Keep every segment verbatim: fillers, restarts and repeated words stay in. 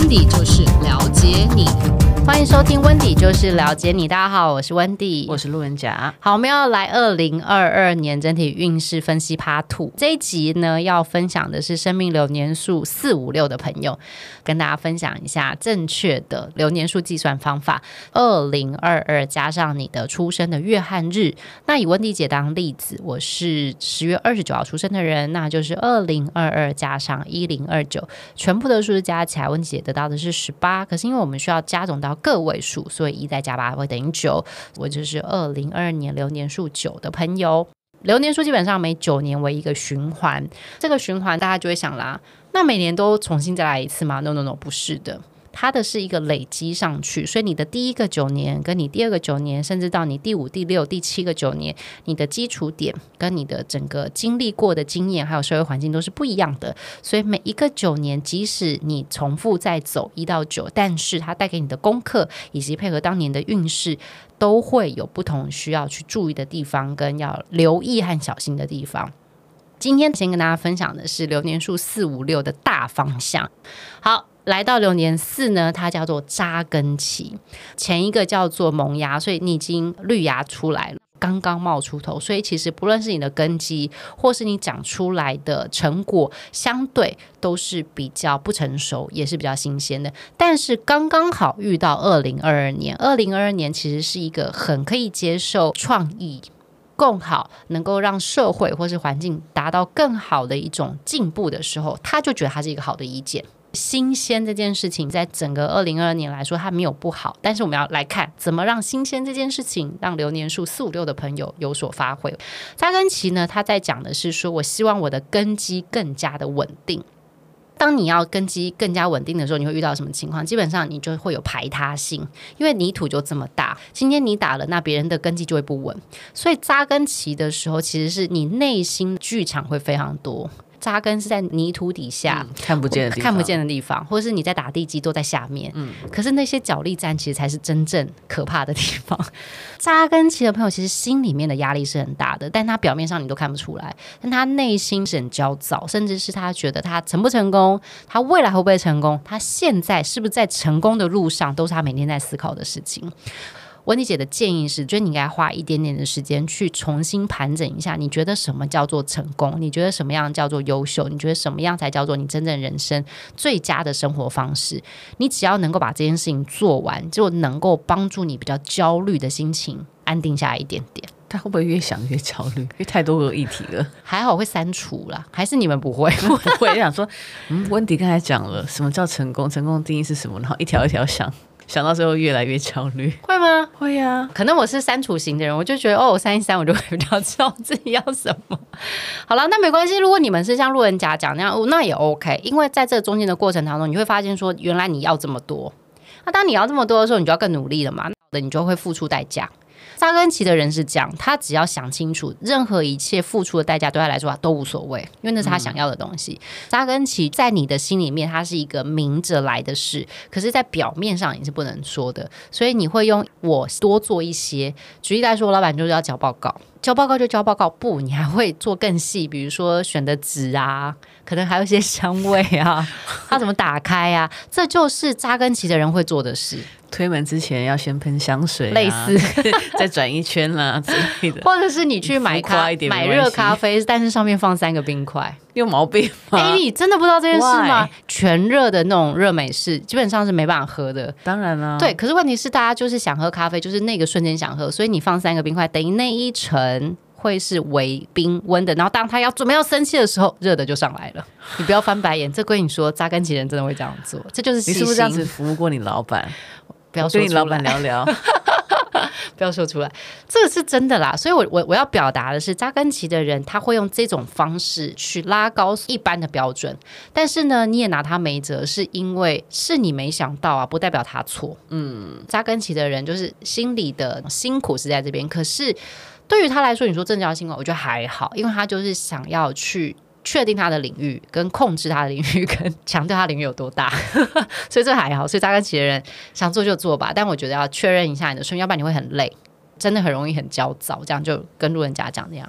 温迪就是了解你，欢迎收听温迪就是了解你。大家好，我是温迪，我是路人甲。好，我们要来二零二二年整体运势分析 Part 二。 这一集呢要分享的是生命流年数四五六的朋友，跟大家分享一下正确的流年数计算方法，二零二二加上你的出生的月和日。那以温迪姐当例子，我是十月二十九号出生的人，那就是二零二二加上一零二九，全部的数字加起来温迪姐得到的是十八。可是因为我们需要加总到个位数，所以一再加八会等于九。我就是二零二二年流年数九的朋友。流年数基本上每九年为一个循环，这个循环大家就会想啦，那每年都重新再来一次吗？ No No No， 不是的，它的是一个累积上去，所以你的第一个九年跟你第二个九年，甚至到你第五第六第七个九年，你的基础点跟你的整个经历过的经验还有社会环境都是不一样的。所以每一个九年，即使你重复再走一到九，但是它带给你的功课以及配合当年的运势都会有不同需要去注意的地方，跟要留意和小心的地方。今天先跟大家分享的是流年数四五六的大方向。好，来到流年四呢，它叫做扎根期，前一个叫做萌芽，所以你已经绿芽出来了，刚刚冒出头，所以其实不论是你的根基或是你长出来的成果，相对都是比较不成熟，也是比较新鲜的。但是刚刚好遇到二零二二年，二零二二年其实是一个很可以接受创意更好，能够让社会或是环境达到更好的一种进步的时候，他就觉得它是一个好的意见。新鲜这件事情在整个二零二二年来说它没有不好，但是我们要来看怎么让新鲜这件事情让流年数四五六的朋友有所发挥。扎根期呢，他在讲的是说，我希望我的根基更加的稳定。当你要根基更加稳定的时候，你会遇到什么情况？基本上你就会有排他性，因为泥土就这么大，今天你打了，那别人的根基就会不稳。所以扎根期的时候，其实是你内心剧场会非常多。扎根是在泥土底下、嗯、看不见的地方，看不见的地方，或是你在打地基都在下面、嗯、可是那些角力战其实才是真正可怕的地方。扎根期的朋友其实心里面的压力是很大的，但他表面上你都看不出来，但他内心是很焦躁，甚至是他觉得他成不成功，他未来会不会成功，他现在是不是在成功的路上，都是他每天在思考的事情。温迪姐的建议是，就是你应该花一点点的时间去重新盘整一下，你觉得什么叫做成功，你觉得什么样叫做优秀，你觉得什么样才叫做你真正人生最佳的生活方式。你只要能够把这件事情做完，就能够帮助你比较焦虑的心情安定下来一点点。他会不会越想越焦虑？因为太多个议题了。还好会删除啦，还是你们不会？不会想说，嗯，温迪刚才讲了什么叫成功，成功的定义是什么，然后一条一条想。想到最后越来越焦虑，会吗？会啊，可能我是删除型的人，我就觉得哦，我删一删，我就会比较知道自己要什么。好了，那没关系。如果你们是像路人甲讲那样、哦，那也 OK， 因为在这中间的过程当中，你会发现说，原来你要这么多。那当你要这么多的时候，你就要更努力了嘛，你就会付出代价。扎根期的人是这样，他只要想清楚，任何一切付出的代价对他来说都无所谓，因为那是他想要的东西、嗯、扎根期在你的心里面它是一个明着来的事，可是在表面上你是不能说的，所以你会用我多做一些。举例来说，老板就是要交报告，交报告就交报告，不，你还会做更细，比如说选的纸啊，可能还有一些香味啊，它怎么打开啊，这就是扎根期的人会做的事。推门之前要先喷香水、啊、类似再转一圈啦、啊、之类的，或者是你去买咖买热咖啡，但是上面放三个冰块，有毛病吗？哎、欸，你真的不知道这件事吗？ Why？ 全热的那种热美式基本上是没办法喝的。当然啦、啊、对，可是问题是大家就是想喝咖啡，就是那个瞬间想喝，所以你放三个冰块，等于那一层会是微冰温的，然后当他要准备要生气的时候，热的就上来了。你不要翻白眼，这归你说，扎根奇人真的会这样做，这就是细心。你是不是这样子服务过你老板？不要说出来，跟你老板聊聊不要说出来，这个是真的啦。所以 我, 我, 我要表达的是，扎根期的人他会用这种方式去拉高一般的标准，但是呢你也拿他没辙，是因为是你没想到啊，不代表他错。嗯，扎根期的人就是心里的辛苦是在这边，可是对于他来说，你说正交辛苦我觉得还好，因为他就是想要去确定他的领域跟控制他的领域跟强调他领域有多大所以这还好。所以扎根期的人想做就做吧，但我觉得要确认一下你的顺，要不然你会很累，真的很容易很焦躁，这样就跟路人甲讲那样。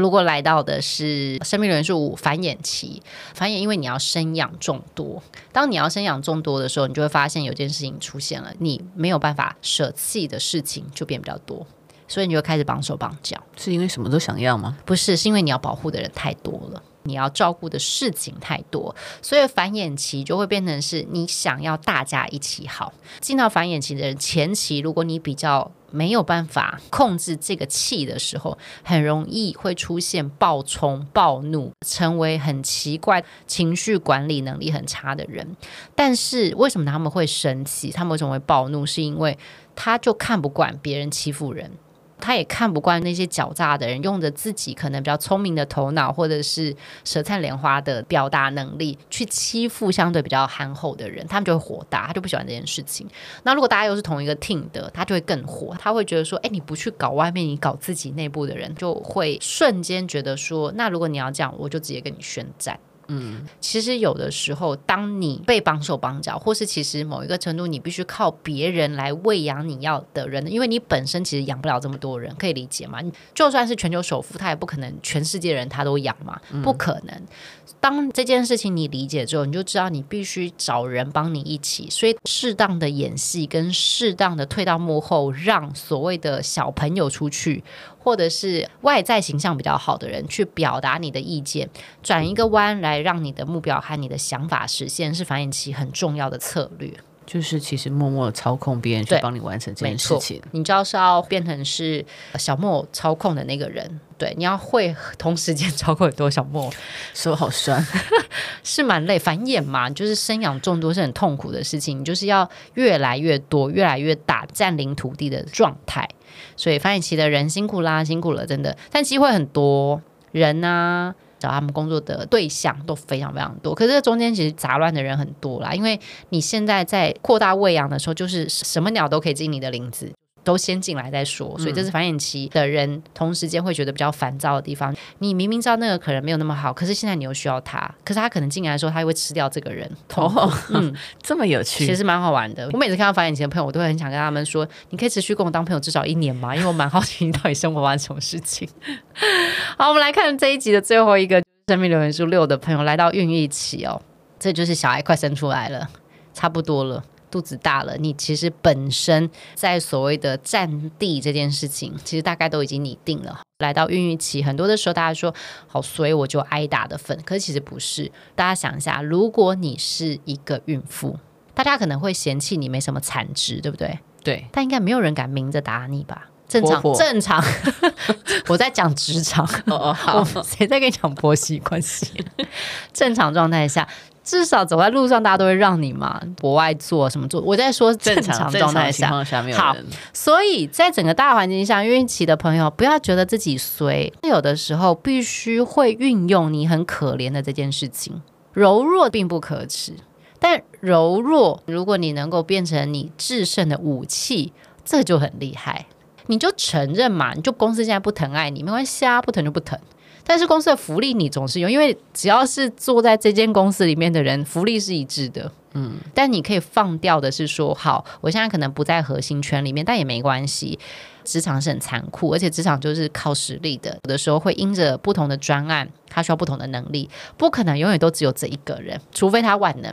如果来到的是生命轮数繁衍期，繁衍因为你要生养众多，当你要生养众多的时候，你就会发现有件事情出现了，你没有办法舍弃的事情就变比较多，所以你就开始绑手绑脚。是因为什么都想要吗？不是，是因为你要保护的人太多了，你要照顾的事情太多，所以繁衍期就会变成是你想要大家一起好。进到繁衍期的人前期，如果你比较没有办法控制这个气的时候，很容易会出现暴冲暴怒，成为很奇怪情绪管理能力很差的人。但是为什么他们会生气，他们为什么会暴怒，是因为他就看不惯别人欺负人，他也看不惯那些狡诈的人用着自己可能比较聪明的头脑或者是舌灿莲花的表达能力去欺负相对比较憨厚的人，他们就会火大，他就不喜欢这件事情。那如果大家又是同一个 team 的，他就会更火，他会觉得说哎、欸，你不去搞外面，你搞自己内部的人，就会瞬间觉得说那如果你要这样，我就直接跟你宣战。嗯，其实有的时候当你被绑手绑脚，或是其实某一个程度你必须靠别人来喂养你要的人，因为你本身其实养不了这么多人，可以理解吗？就算是全球首富，他也不可能全世界人他都养嘛，不可能、嗯、当这件事情你理解之后，你就知道你必须找人帮你一起，所以适当的演戏跟适当的退到幕后，让所谓的小朋友出去或者是外在形象比较好的人去表达你的意见，转一个弯来让你的目标和你的想法实现，是繁衍期很重要的策略。就是其实默默操控别人去帮你完成这件事情，你知道是要变成是小木偶操控的那个人。对，你要会同时间操控很多小木偶，手好酸是蛮累，繁衍嘛，就是生养众多是很痛苦的事情，你就是要越来越多越来越大，占领土地的状态。所以繁衍期的人辛苦啦，辛苦了，真的。但机会很多，人啊找他们工作的对象都非常非常多，可是这中间其实杂乱的人很多啦，因为你现在在扩大喂养的时候，就是什么鸟都可以进你的林子，都先进来再说，所以这是繁衍期的人、嗯、同时间会觉得比较烦躁的地方。你明明知道那个可能没有那么好，可是现在你又需要他，可是他可能进来的时候他会吃掉这个人。哦、嗯，这么有趣，其实蛮好玩的。我每次看到繁衍期的朋友，我都会很想跟他们说，你可以持续跟我当朋友至少一年吗？因为我蛮好奇你到底生活完什么事情好，我们来看这一集的最后一个生命流年数六的朋友来到孕育期哦，这就是小孩快生出来了，差不多了，肚子大了，你其实本身在所谓的占地这件事情其实大概都已经拟定了。来到孕育期，很多的时候大家说好衰我就挨打的份，可是其实不是。大家想一下，如果你是一个孕妇，大家可能会嫌弃你没什么产值，对不对？对，但应该没有人敢明着打你吧。正常婆婆正常我在讲职场哦哦谁在跟你讲婆媳关系正常状态下至少走在路上大家都会让你嘛，国外做什么做，我在说正常状态下，好，所以在整个大环境下，孕育期的朋友不要觉得自己衰，有的时候必须会运用你很可怜的这件事情。柔弱并不可耻，但柔弱如果你能够变成你制胜的武器，这就很厉害。你就承认嘛，你就公司现在不疼爱你没关系啊，不疼就不疼，但是公司的福利你总是有，因为只要是坐在这间公司里面的人福利是一致的。嗯，但你可以放掉的是说，好，我现在可能不在核心圈里面，但也没关系。职场是很残酷，而且职场就是靠实力的，有的时候会因着不同的专案他需要不同的能力，不可能永远都只有这一个人，除非他万能。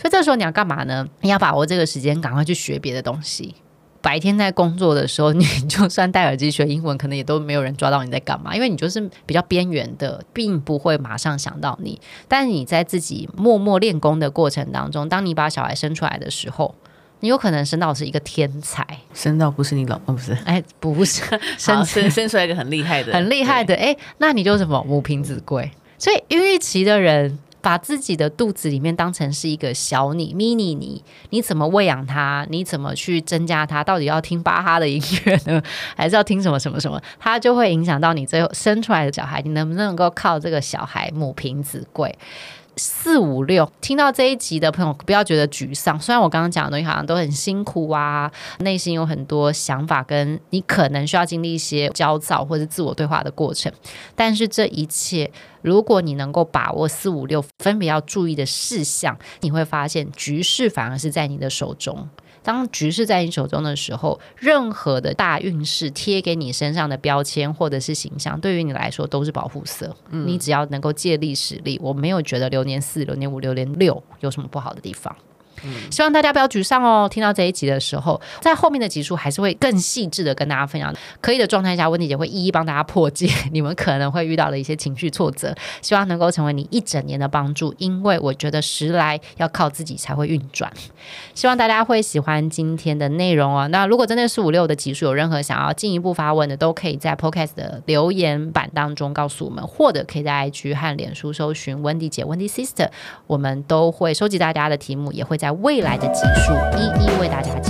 所以这时候你要干嘛呢？你要把握这个时间赶快去学别的东西。白天在工作的时候，你就算戴耳机学英文，可能也都没有人抓到你在干嘛，因为你就是比较边缘的，并不会马上想到你。但你在自己默默练功的过程当中，当你把小孩生出来的时候，你有可能生到是一个天才，生到不是你老公、哦、不是，哎，不是生生出来一个很厉害的，很厉害的，哎，那你就什么母凭子贵。所以孕育期的人，把自己的肚子里面当成是一个小你 mini 你，你怎么喂养它，你怎么去增加它，到底要听巴哈的音乐呢，还是要听什么什么什么，它就会影响到你最后生出来的小孩，你能不能够靠这个小孩母凭子贵。四五六听到这一集的朋友不要觉得沮丧，虽然我刚刚讲的东西好像都很辛苦啊，内心有很多想法跟你可能需要经历一些焦躁或者自我对话的过程，但是这一切如果你能够把握四五六分别要注意的事项，你会发现局势反而是在你的手中，当局势在你手中的时候，任何的大运势贴给你身上的标签或者是形象，对于你来说都是保护色、嗯、你只要能够借力使力，我没有觉得流年四、流年五、流年六有什么不好的地方。嗯、希望大家不要沮丧哦。听到这一集的时候，在后面的集数还是会更细致的跟大家分享，可以的状态下温妮姐会一一帮大家破解你们可能会遇到的一些情绪挫折，希望能够成为你一整年的帮助，因为我觉得时来要靠自己才会运转。希望大家会喜欢今天的内容哦。那如果真的是五六的集数有任何想要进一步发问的，都可以在 Podcast 的留言板当中告诉我们，或者可以在 I G 和脸书搜寻温妮姐 Wendy Sister， 我们都会收集大家的题目，也会在未来的集数一一为大家解